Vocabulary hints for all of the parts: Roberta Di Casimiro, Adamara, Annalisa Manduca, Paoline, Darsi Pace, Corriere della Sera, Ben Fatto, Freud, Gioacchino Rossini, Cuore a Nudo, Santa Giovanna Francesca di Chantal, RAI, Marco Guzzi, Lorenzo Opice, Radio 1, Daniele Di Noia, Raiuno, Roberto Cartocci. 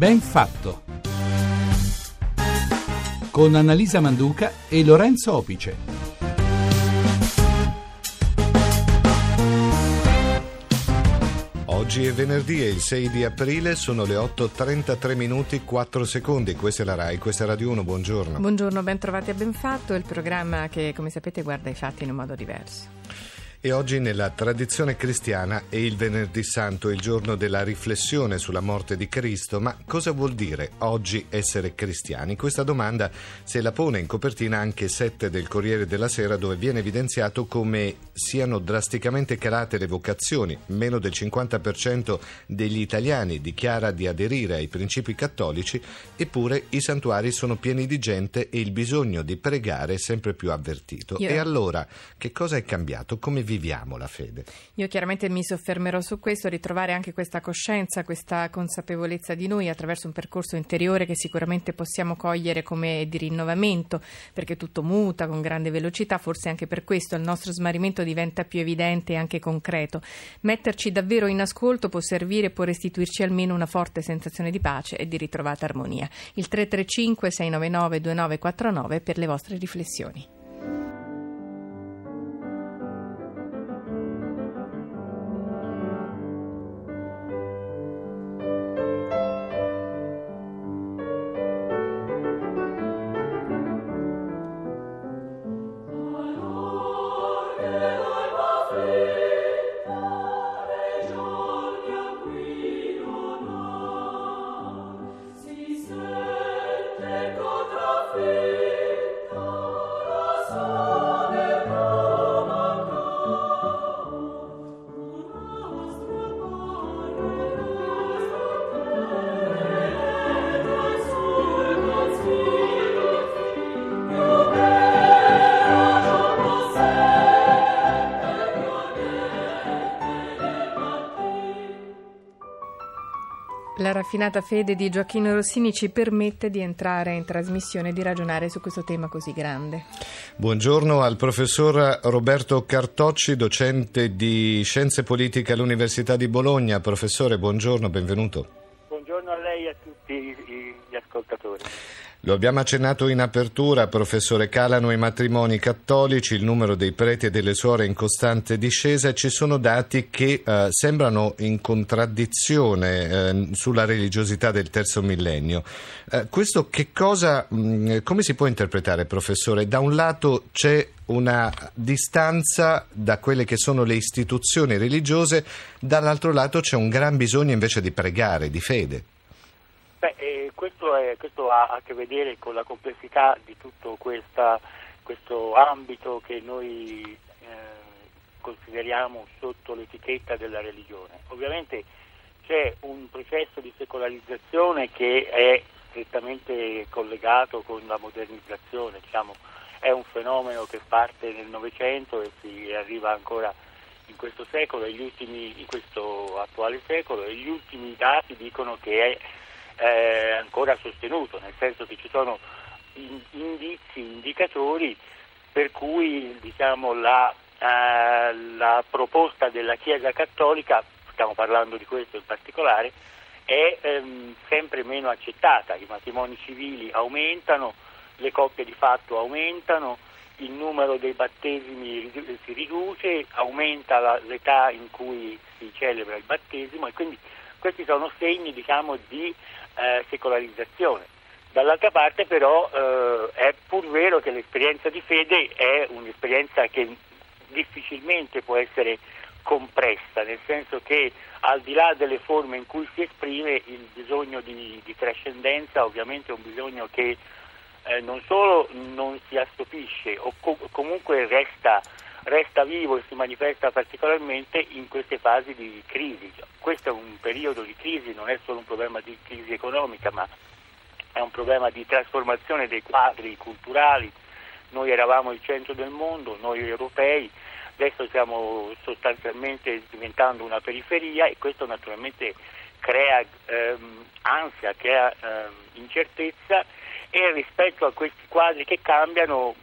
Ben Fatto con Annalisa Manduca e Lorenzo Opice. Oggi è venerdì e il 6 di aprile, sono le 8.33 minuti 4 secondi. Questa è la RAI, questa è Radio 1, buongiorno. Buongiorno, ben trovati a Ben Fatto, il programma che, come sapete, guarda i fatti in un modo diverso. E oggi nella tradizione cristiana è il venerdì santo, il giorno della riflessione sulla morte di Cristo. Ma cosa vuol dire oggi essere cristiani? Questa domanda se la pone in copertina anche 7 del Corriere della Sera, dove viene evidenziato come siano drasticamente calate le vocazioni. Meno del 50% degli italiani dichiara di aderire ai principi cattolici, eppure i santuari sono pieni di gente e il bisogno di pregare è sempre più avvertito. E allora che cosa è cambiato? Come viviamo la fede? Io chiaramente mi soffermerò su questo, ritrovare anche questa coscienza, questa consapevolezza di noi attraverso un percorso interiore che sicuramente possiamo cogliere come di rinnovamento, perché tutto muta con grande velocità, forse anche per questo il nostro smarrimento diventa più evidente e anche concreto. Metterci davvero in ascolto può servire e può restituirci almeno una forte sensazione di pace e di ritrovata armonia. Il 335 699 2949 per le vostre riflessioni. La raffinata fede di Gioacchino Rossini ci permette di entrare in trasmissione e di ragionare su questo tema così grande. Buongiorno al professor Roberto Cartocci, docente di Scienze Politiche all'Università di Bologna. Professore, buongiorno, benvenuto. Buongiorno a lei e a tutti gli ascoltatori. Lo abbiamo accennato in apertura, professore. Calano i matrimoni cattolici, il numero dei preti e delle suore è in costante discesa. Ci sono dati che sembrano in contraddizione sulla religiosità del terzo millennio. Questo che cosa, come si può interpretare, professore? Da un lato c'è una distanza da quelle che sono le istituzioni religiose, dall'altro lato c'è un gran bisogno invece di pregare, di fede. Questo ha a che vedere con la complessità di tutto questo ambito che noi consideriamo sotto l'etichetta della religione. Ovviamente c'è un processo di secolarizzazione che è strettamente collegato con la modernizzazione, diciamo, è un fenomeno che parte nel Novecento e si arriva ancora in questo secolo, in questo attuale secolo, e gli ultimi dati dicono che è ancora sostenuto, nel senso che ci sono indicatori per cui, diciamo, la proposta della Chiesa Cattolica, stiamo parlando di questo in particolare, è sempre meno accettata. I matrimoni civili aumentano, le coppie di fatto aumentano, il numero dei battesimi si riduce, aumenta l'età in cui si celebra il battesimo, e quindi questi sono segni, diciamo, di secolarizzazione. Dall'altra parte però è pur vero che l'esperienza di fede è un'esperienza che difficilmente può essere compressa, nel senso che al di là delle forme in cui si esprime, il bisogno di trascendenza ovviamente è un bisogno che non solo non si astupisce o comunque resta vivo e si manifesta particolarmente in queste fasi di crisi. Questo è un periodo di crisi, non è solo un problema di crisi economica, ma è un problema di trasformazione dei quadri culturali. Noi eravamo il centro del mondo, noi europei, adesso stiamo sostanzialmente diventando una periferia, e questo naturalmente crea ansia, crea incertezza, e rispetto a questi quadri che cambiano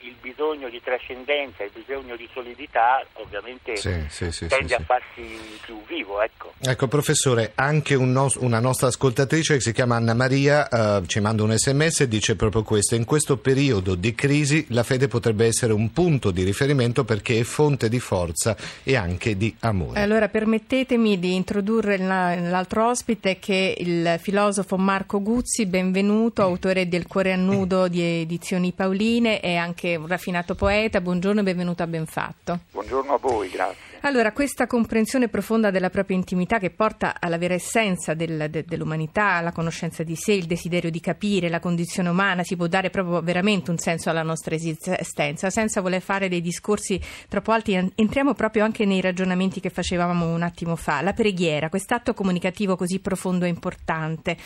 il bisogno di trascendenza, il bisogno di solidità ovviamente tende a farsi più vivo. Ecco professore, anche una nostra ascoltatrice che si chiama Anna Maria ci manda un sms e dice proprio questo: in questo periodo di crisi la fede potrebbe essere un punto di riferimento perché è fonte di forza e anche di amore. Allora permettetemi di introdurre l'altro ospite, che è il filosofo Marco Guzzi, benvenuto, autore del Cuore a Nudo di Edizioni Paoline, è anche un raffinato poeta. Buongiorno e benvenuto a Ben Fatto. Buongiorno a voi, grazie. Allora, questa comprensione profonda della propria intimità che porta alla vera essenza dell'umanità, alla conoscenza di sé, il desiderio di capire la condizione umana, si può dare proprio veramente un senso alla nostra esistenza, senza voler fare dei discorsi troppo alti. Entriamo proprio anche nei ragionamenti che facevamo un attimo fa. La preghiera, quest'atto comunicativo così profondo e importante.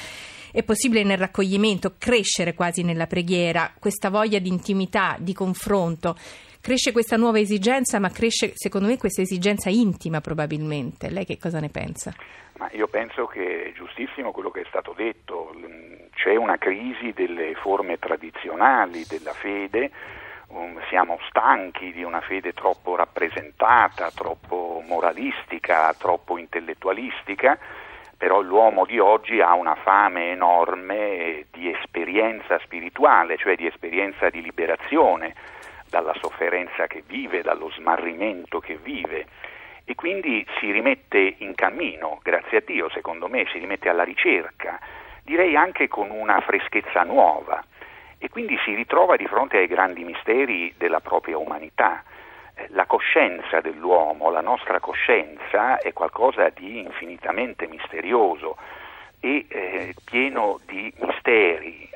È possibile nel raccoglimento crescere quasi nella preghiera, questa voglia di intimità, di confronto. Cresce questa nuova esigenza, ma cresce secondo me questa esigenza intima probabilmente. Lei che cosa ne pensa? Ma io penso che è giustissimo quello che è stato detto. C'è una crisi delle forme tradizionali della fede, siamo stanchi di una fede troppo rappresentata, troppo moralistica, troppo intellettualistica. Però l'uomo di oggi ha una fame enorme di esperienza spirituale, cioè di esperienza di liberazione dalla sofferenza che vive, dallo smarrimento che vive, e quindi si rimette in cammino, grazie a Dio, secondo me, si rimette alla ricerca, direi anche con una freschezza nuova, e quindi si ritrova di fronte ai grandi misteri della propria umanità. La coscienza dell'uomo, la nostra coscienza, è qualcosa di infinitamente misterioso e pieno di misteri.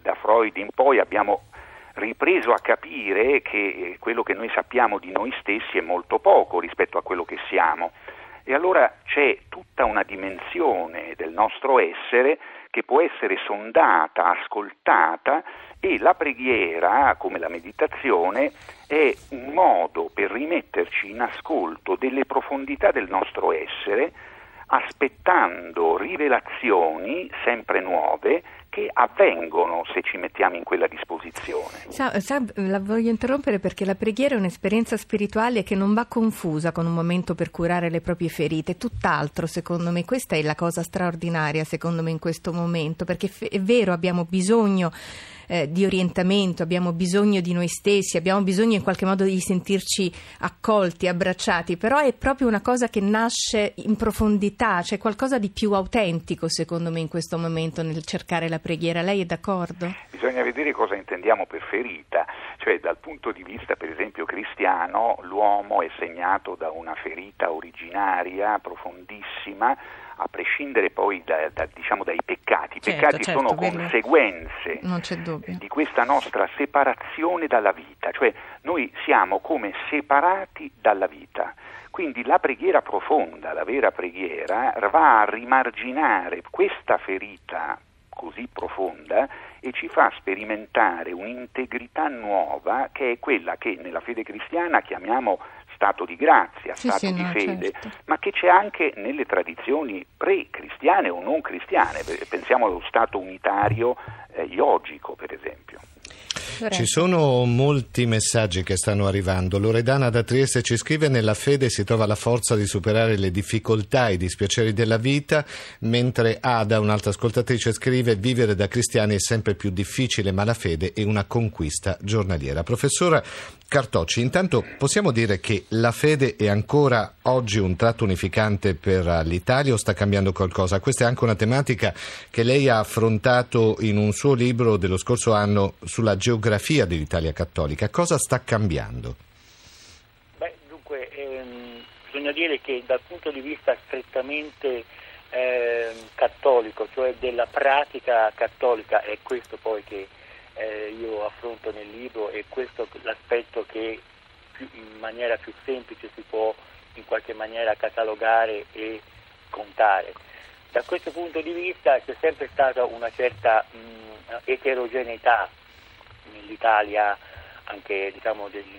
Da Freud in poi abbiamo ripreso a capire che quello che noi sappiamo di noi stessi è molto poco rispetto a quello che siamo. E allora c'è tutta una dimensione del nostro essere che può essere sondata, ascoltata, e la preghiera, come la meditazione, è un modo per rimetterci in ascolto delle profondità del nostro essere, aspettando rivelazioni sempre nuove che avvengono se ci mettiamo in quella disposizione. La voglio interrompere perché la preghiera è un'esperienza spirituale che non va confusa con un momento per curare le proprie ferite, tutt'altro secondo me. Questa è la cosa straordinaria secondo me in questo momento, perché è vero, abbiamo bisogno di orientamento, abbiamo bisogno di noi stessi, abbiamo bisogno in qualche modo di sentirci accolti, abbracciati, però è proprio una cosa che nasce in profondità, c'è qualcosa di più autentico secondo me in questo momento nel cercare la preghiera. Lei è d'accordo? Bisogna vedere cosa intendiamo per ferita, cioè dal punto di vista per esempio cristiano l'uomo è segnato da una ferita originaria profondissima, a prescindere poi dai peccati. I peccati sono conseguenze, non c'è dubbio, di questa nostra separazione dalla vita, cioè noi siamo come separati dalla vita. Quindi la preghiera profonda, la vera preghiera, va a rimarginare questa ferita così profonda e ci fa sperimentare un'integrità nuova, che è quella che nella fede cristiana chiamiamo stato di grazia, fede, certo, ma che c'è anche nelle tradizioni pre-cristiane o non cristiane, pensiamo allo stato unitario iogico per esempio. Ci sono molti messaggi che stanno arrivando. Loredana da Trieste ci scrive: nella fede si trova la forza di superare le difficoltà e i dispiaceri della vita, mentre Ada, un'altra ascoltatrice, scrive: vivere da cristiani è sempre più difficile, ma la fede è una conquista giornaliera. Professora Cartocci, intanto possiamo dire che la fede è ancora oggi un tratto unificante per l'Italia o sta cambiando qualcosa? Questa è anche una tematica che lei ha affrontato in un suo libro dello scorso anno sulla geografia dell'Italia cattolica. Cosa sta cambiando? Dunque, bisogna dire che dal punto di vista strettamente cattolico, cioè della pratica cattolica, è questo poi che io affronto nel libro, è questo l'aspetto che in maniera più semplice si può in qualche maniera catalogare e contare. Da questo punto di vista c'è sempre stata una certa eterogeneità nell'Italia anche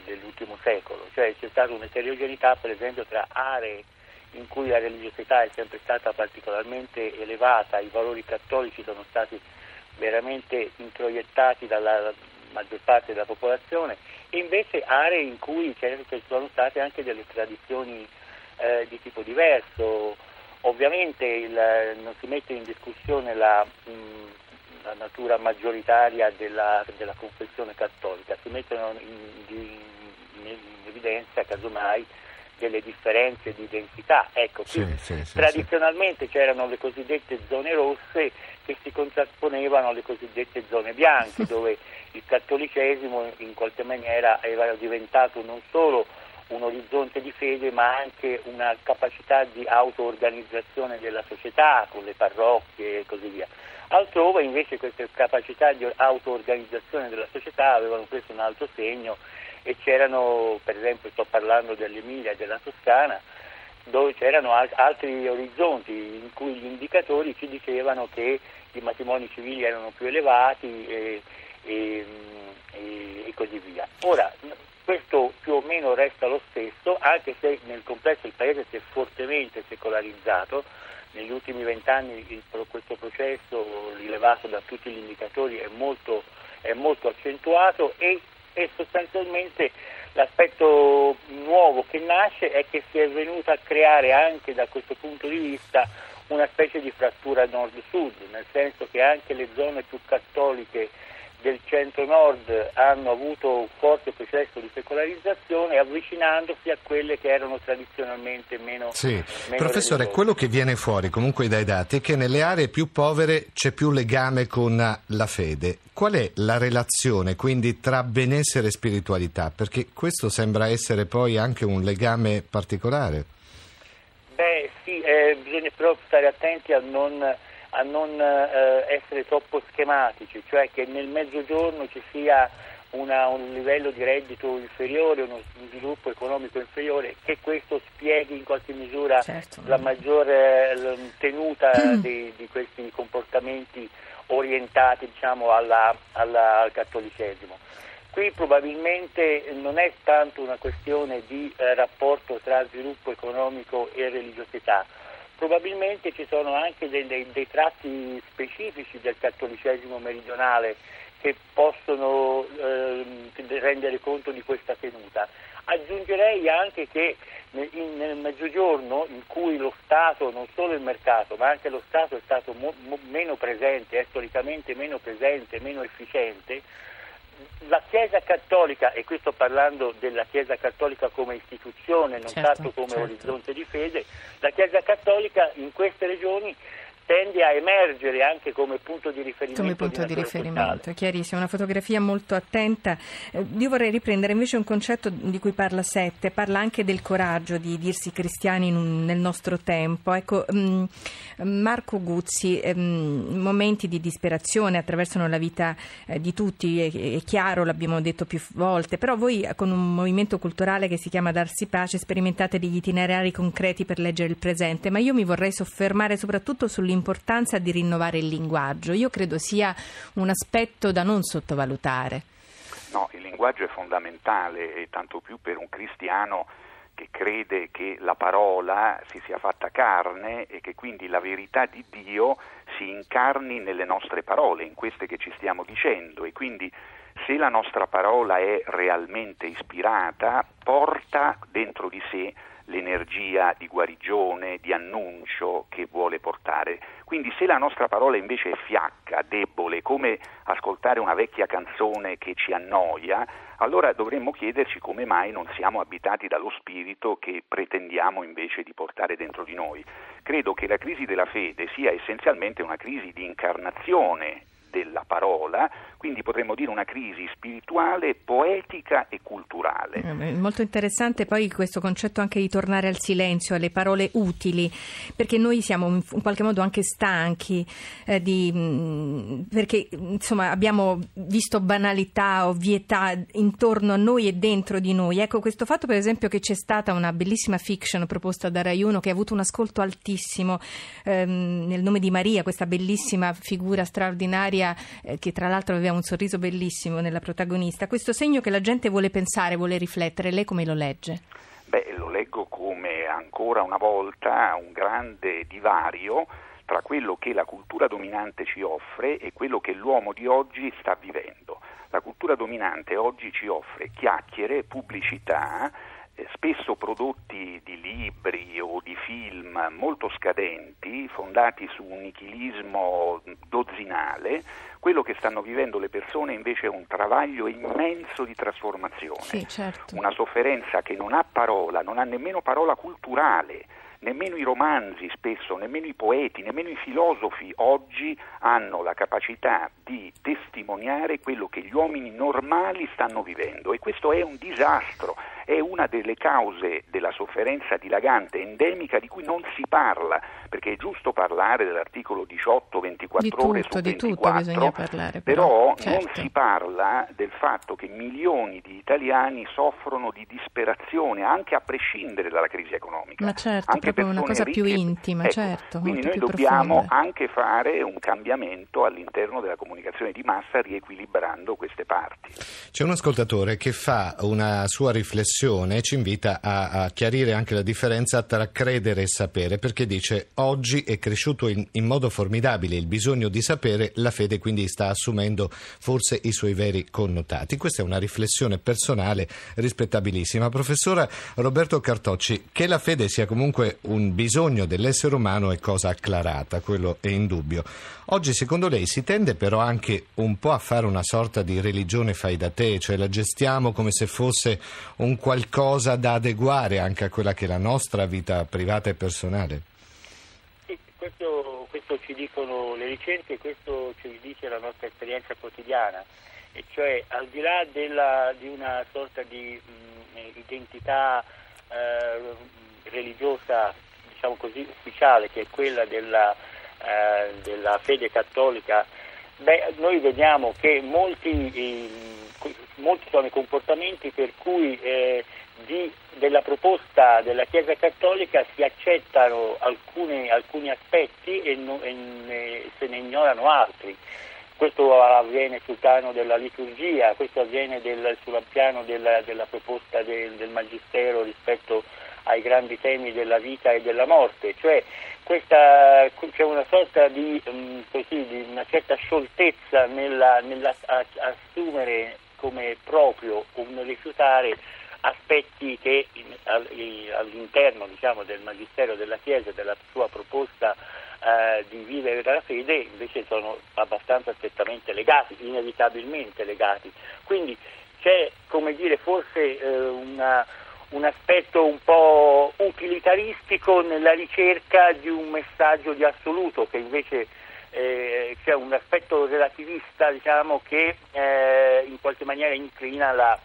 dell'ultimo secolo, cioè c'è stata un'eterogeneità per esempio tra aree in cui la religiosità è sempre stata particolarmente elevata, i valori cattolici sono stati veramente introiettati dalla maggior parte della popolazione, e invece aree in cui ci sono state anche delle tradizioni di tipo diverso. Ovviamente non si mette in discussione la natura maggioritaria della confessione cattolica, si mettono in evidenza casomai delle differenze di identità. Ecco, tradizionalmente c'erano le cosiddette zone rosse che si contrapponevano alle cosiddette zone bianche, dove il cattolicesimo in qualche maniera era diventato non solo un orizzonte di fede, ma anche una capacità di auto-organizzazione della società con le parrocchie e così via. Altrove invece queste capacità di auto-organizzazione della società avevano preso un altro segno, e c'erano, per esempio sto parlando dell'Emilia e della Toscana, dove c'erano altri orizzonti in cui gli indicatori ci dicevano che i matrimoni civili erano più elevati e così via. Ora, questo più o meno resta lo stesso, anche se nel complesso il paese si è fortemente secolarizzato. Negli ultimi 20 anni questo processo, rilevato da tutti gli indicatori, è molto accentuato, e sostanzialmente l'aspetto nuovo che nasce è che si è venuta a creare anche da questo punto di vista una specie di frattura nord-sud, nel senso che anche le zone più cattoliche del centro-nord hanno avuto un forte processo di secolarizzazione, avvicinandosi a quelle che erano tradizionalmente meno. Sì, professore, quello che viene fuori comunque dai dati è che nelle aree più povere c'è più legame con la fede. Qual è la relazione quindi tra benessere e spiritualità? Perché questo sembra essere poi anche un legame particolare. Beh sì, bisogna però stare attenti a non essere troppo schematici, cioè che nel mezzogiorno ci sia un livello di reddito inferiore, uno sviluppo economico inferiore, che questo spieghi in qualche misura la maggiore tenuta di questi comportamenti orientati, diciamo, al cattolicesimo. Qui probabilmente non è tanto una questione di rapporto tra sviluppo economico e religiosità. Probabilmente ci sono anche dei tratti specifici del cattolicesimo meridionale che possono rendere conto di questa tenuta. Aggiungerei anche che nel Mezzogiorno, in cui lo Stato, non solo il mercato, ma anche lo Stato è stato meno presente, è storicamente meno presente, meno efficiente, la Chiesa cattolica, e qui sto parlando della Chiesa cattolica come istituzione, non tanto come orizzonte di fede, la Chiesa cattolica in queste regioni tende a emergere anche come punto di riferimento. Come punto di riferimento, chiarissimo, una fotografia molto attenta. Io vorrei riprendere invece un concetto di cui parla Sette, parla anche del coraggio di dirsi cristiani nel nostro tempo. Ecco, Marco Guzzi, momenti di disperazione attraversano la vita di tutti, è chiaro, l'abbiamo detto più volte, però voi con un movimento culturale che si chiama Darsi Pace sperimentate degli itinerari concreti per leggere il presente, ma io mi vorrei soffermare soprattutto sull'importanza di rinnovare il linguaggio. Io credo sia un aspetto da non sottovalutare. No, il linguaggio è fondamentale, e tanto più per un cristiano che crede che la parola si sia fatta carne e che quindi la verità di Dio si incarni nelle nostre parole, in queste che ci stiamo dicendo, e quindi se la nostra parola è realmente ispirata, porta dentro di sé l'energia di guarigione, di annuncio che vuole portare. Quindi se la nostra parola invece è fiacca, debole, come ascoltare una vecchia canzone che ci annoia, allora dovremmo chiederci come mai non siamo abitati dallo spirito che pretendiamo invece di portare dentro di noi. Credo che la crisi della fede sia essenzialmente una crisi di incarnazione della parola, quindi potremmo dire una crisi spirituale, poetica e culturale. Molto interessante poi questo concetto anche di tornare al silenzio, alle parole utili, perché noi siamo in qualche modo anche stanchi perché insomma abbiamo visto banalità, ovvietà intorno a noi e dentro di noi. Ecco, questo fatto per esempio che c'è stata una bellissima fiction proposta da Raiuno che ha avuto un ascolto altissimo, Nel nome di Maria, questa bellissima figura straordinaria che tra l'altro aveva un sorriso bellissimo nella protagonista, questo segno che la gente vuole pensare, vuole riflettere. Lei come lo legge? Beh, lo leggo come ancora una volta un grande divario tra quello che la cultura dominante ci offre e quello che l'uomo di oggi sta vivendo. La cultura dominante oggi ci offre chiacchiere, pubblicità, spesso prodotti di libri o di film molto scadenti, fondati su un nichilismo dozzinale. Quello che stanno vivendo le persone invece è un travaglio immenso di trasformazione, sì, certo. Una sofferenza che non ha parola, non ha nemmeno parola culturale, nemmeno i romanzi spesso, nemmeno i poeti, nemmeno i filosofi oggi hanno la capacità di testimoniare quello che gli uomini normali stanno vivendo, e questo è un disastro. È una delle cause della sofferenza dilagante, endemica, di cui non si parla, perché è giusto parlare dell'articolo 18, 24 tutto, ore su 24, di tutto bisogna parlare, però certo. Non si parla del fatto che milioni di italiani soffrono di disperazione, anche a prescindere dalla crisi economica. Ma certo, anche proprio una cosa ricche, più intima, ecco, certo. Quindi noi dobbiamo profonda. Anche fare un cambiamento all'interno della comunicazione di massa, riequilibrando queste parti. C'è un ascoltatore che fa una sua riflessione e ci invita a chiarire anche la differenza tra credere e sapere, perché dice: oggi è cresciuto in modo formidabile il bisogno di sapere, la fede quindi sta assumendo forse i suoi veri connotati. Questa è una riflessione personale rispettabilissima. Professora Roberto Cartocci, che la fede sia comunque un bisogno dell'essere umano è cosa acclarata, quello è indubbio. Oggi secondo lei si tende però anche un po' a fare una sorta di religione fai da te, cioè la gestiamo come se fosse un qualcosa da adeguare anche a quella che è la nostra vita privata e personale? Sì, questo ci dicono le ricerche, questo ci dice la nostra esperienza quotidiana, e cioè al di là di una sorta di identità religiosa, diciamo così, ufficiale, che è quella della fede cattolica, noi vediamo che molti sono i comportamenti per cui della proposta della Chiesa Cattolica si accettano alcuni aspetti e se ne ignorano altri. Questo avviene sul piano della liturgia, questo avviene sul piano della proposta del Magistero rispetto ai grandi temi della vita e della morte, cioè c'è una sorta di una certa scioltezza nell'assumere come proprio o nel rifiutare aspetti che all'interno, diciamo, del Magistero della Chiesa e della sua proposta di vivere la fede invece sono abbastanza strettamente legati, inevitabilmente legati. Quindi c'è, come dire, forse un aspetto un po' utilitaristico nella ricerca di un messaggio di assoluto, che invece c'è un aspetto relativista, diciamo, che in qualche maniera inclina la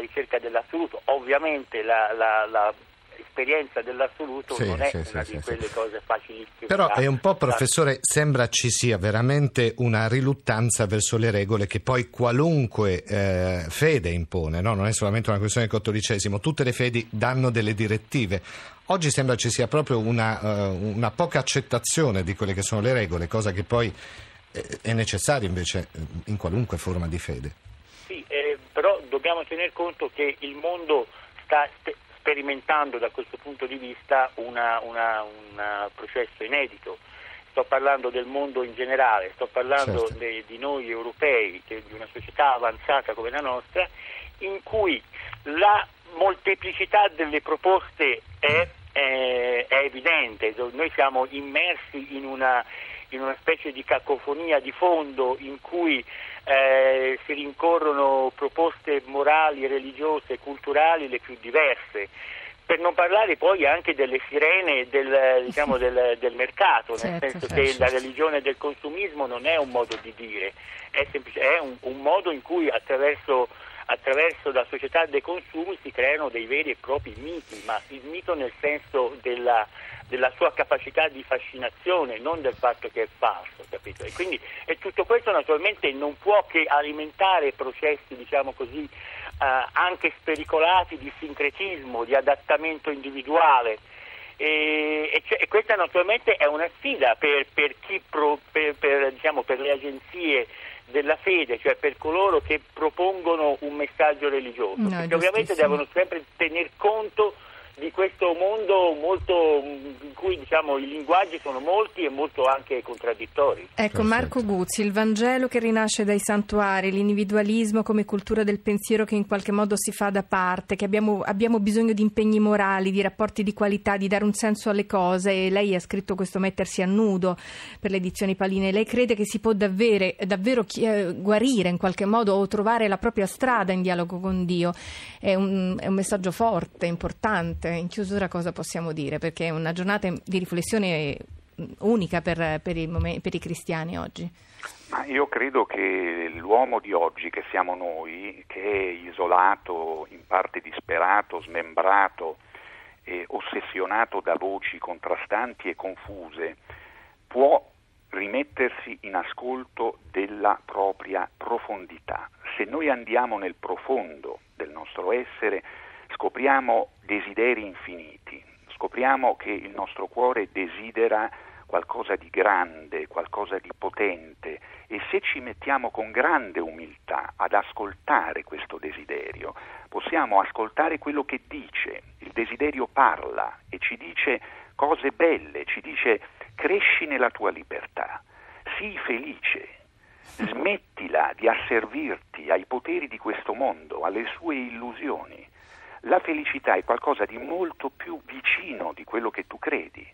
ricerca dell'assoluto. Ovviamente l'esperienza dell'assoluto non è una di quelle cose facilissime. Però è un po', professore, sembra ci sia veramente una riluttanza verso le regole che poi qualunque fede impone, no? Non è solamente una questione del cattolicesimo, tutte le fedi danno delle direttive. Oggi sembra ci sia proprio una poca accettazione di quelle che sono le regole, cosa che poi è necessaria invece in qualunque forma di fede. Sì, però dobbiamo tener conto che il mondo sta sperimentando da questo punto di vista un processo inedito. Sto parlando del mondo in generale, sto parlando certo. di noi europei, di una società avanzata come la nostra, in cui la molteplicità delle proposte è evidente. Noi siamo immersi in una specie di cacofonia di fondo in cui si rincorrono proposte morali, religiose, culturali le più diverse, per non parlare poi anche delle sirene del mercato, nel senso che la religione del consumismo non è un modo di dire, è un modo in cui attraverso la società dei consumi si creano dei veri e propri miti, ma il mito nel senso della sua capacità di fascinazione, non del fatto che è falso, capito? E quindi tutto questo naturalmente non può che alimentare processi, diciamo così, anche spericolati di sincretismo, di adattamento individuale. E questa naturalmente è una sfida per le agenzie della fede, cioè per coloro che propongono un messaggio religioso, perché ovviamente devono sempre tener conto di questo mondo molto in cui, diciamo, i linguaggi sono molti e molto anche contraddittori. Ecco, Marco Guzzi, il Vangelo che rinasce dai santuari, l'individualismo come cultura del pensiero che in qualche modo si fa da parte, che abbiamo bisogno di impegni morali, di rapporti di qualità, di dare un senso alle cose, e lei ha scritto questo Mettersi a nudo per le edizioni Paoline. Lei crede che si può davvero guarire in qualche modo o trovare la propria strada in dialogo con Dio? È un messaggio forte, importante. In chiusura cosa possiamo dire? Perché è una giornata di riflessione unica per i cristiani oggi. Ma io credo che l'uomo di oggi, che siamo noi, che è isolato, in parte disperato, smembrato e ossessionato da voci contrastanti e confuse, può rimettersi in ascolto della propria profondità. Se noi andiamo nel profondo del nostro essere, scopriamo desideri infiniti, scopriamo che il nostro cuore desidera qualcosa di grande, qualcosa di potente, e se ci mettiamo con grande umiltà ad ascoltare questo desiderio, possiamo ascoltare quello che dice. Il desiderio parla e ci dice cose belle, ci dice: cresci nella tua libertà, sii felice. Smettila di asservirti ai poteri di questo mondo, alle sue illusioni. La felicità è qualcosa di molto più vicino di quello che tu credi.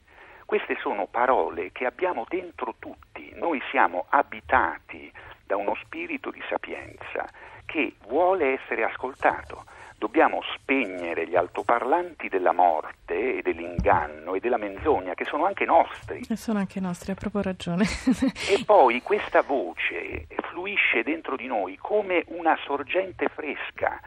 Queste sono parole che abbiamo dentro tutti. Noi siamo abitati da uno spirito di sapienza che vuole essere ascoltato. Dobbiamo spegnere gli altoparlanti della morte e dell'inganno e della menzogna, che sono anche nostri. E sono anche nostri, ha proprio ragione. E poi questa voce fluisce dentro di noi come una sorgente fresca.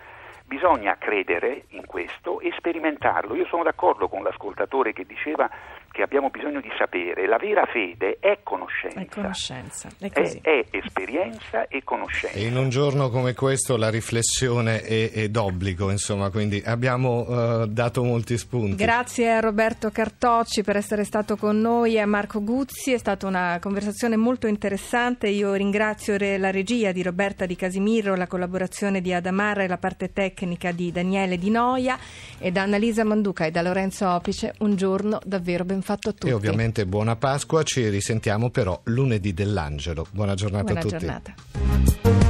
Bisogna credere in questo e sperimentarlo. Io sono d'accordo con l'ascoltatore che diceva che abbiamo bisogno di sapere. La vera fede è conoscenza. È conoscenza, è così. È esperienza e conoscenza. E in un giorno come questo la riflessione è d'obbligo, insomma, quindi abbiamo dato molti spunti. Grazie a Roberto Cartocci per essere stato con noi e a Marco Guzzi. È stata una conversazione molto interessante. Io ringrazio la regia di Roberta Di Casimiro, la collaborazione di Adamara e la parte tecnica di Daniele Di Noia, e da Annalisa Manduca e da Lorenzo Opice. Un giorno davvero ben fatto a tutti. E ovviamente buona Pasqua, ci risentiamo però lunedì dell'Angelo. Buona giornata a tutti. Buona giornata.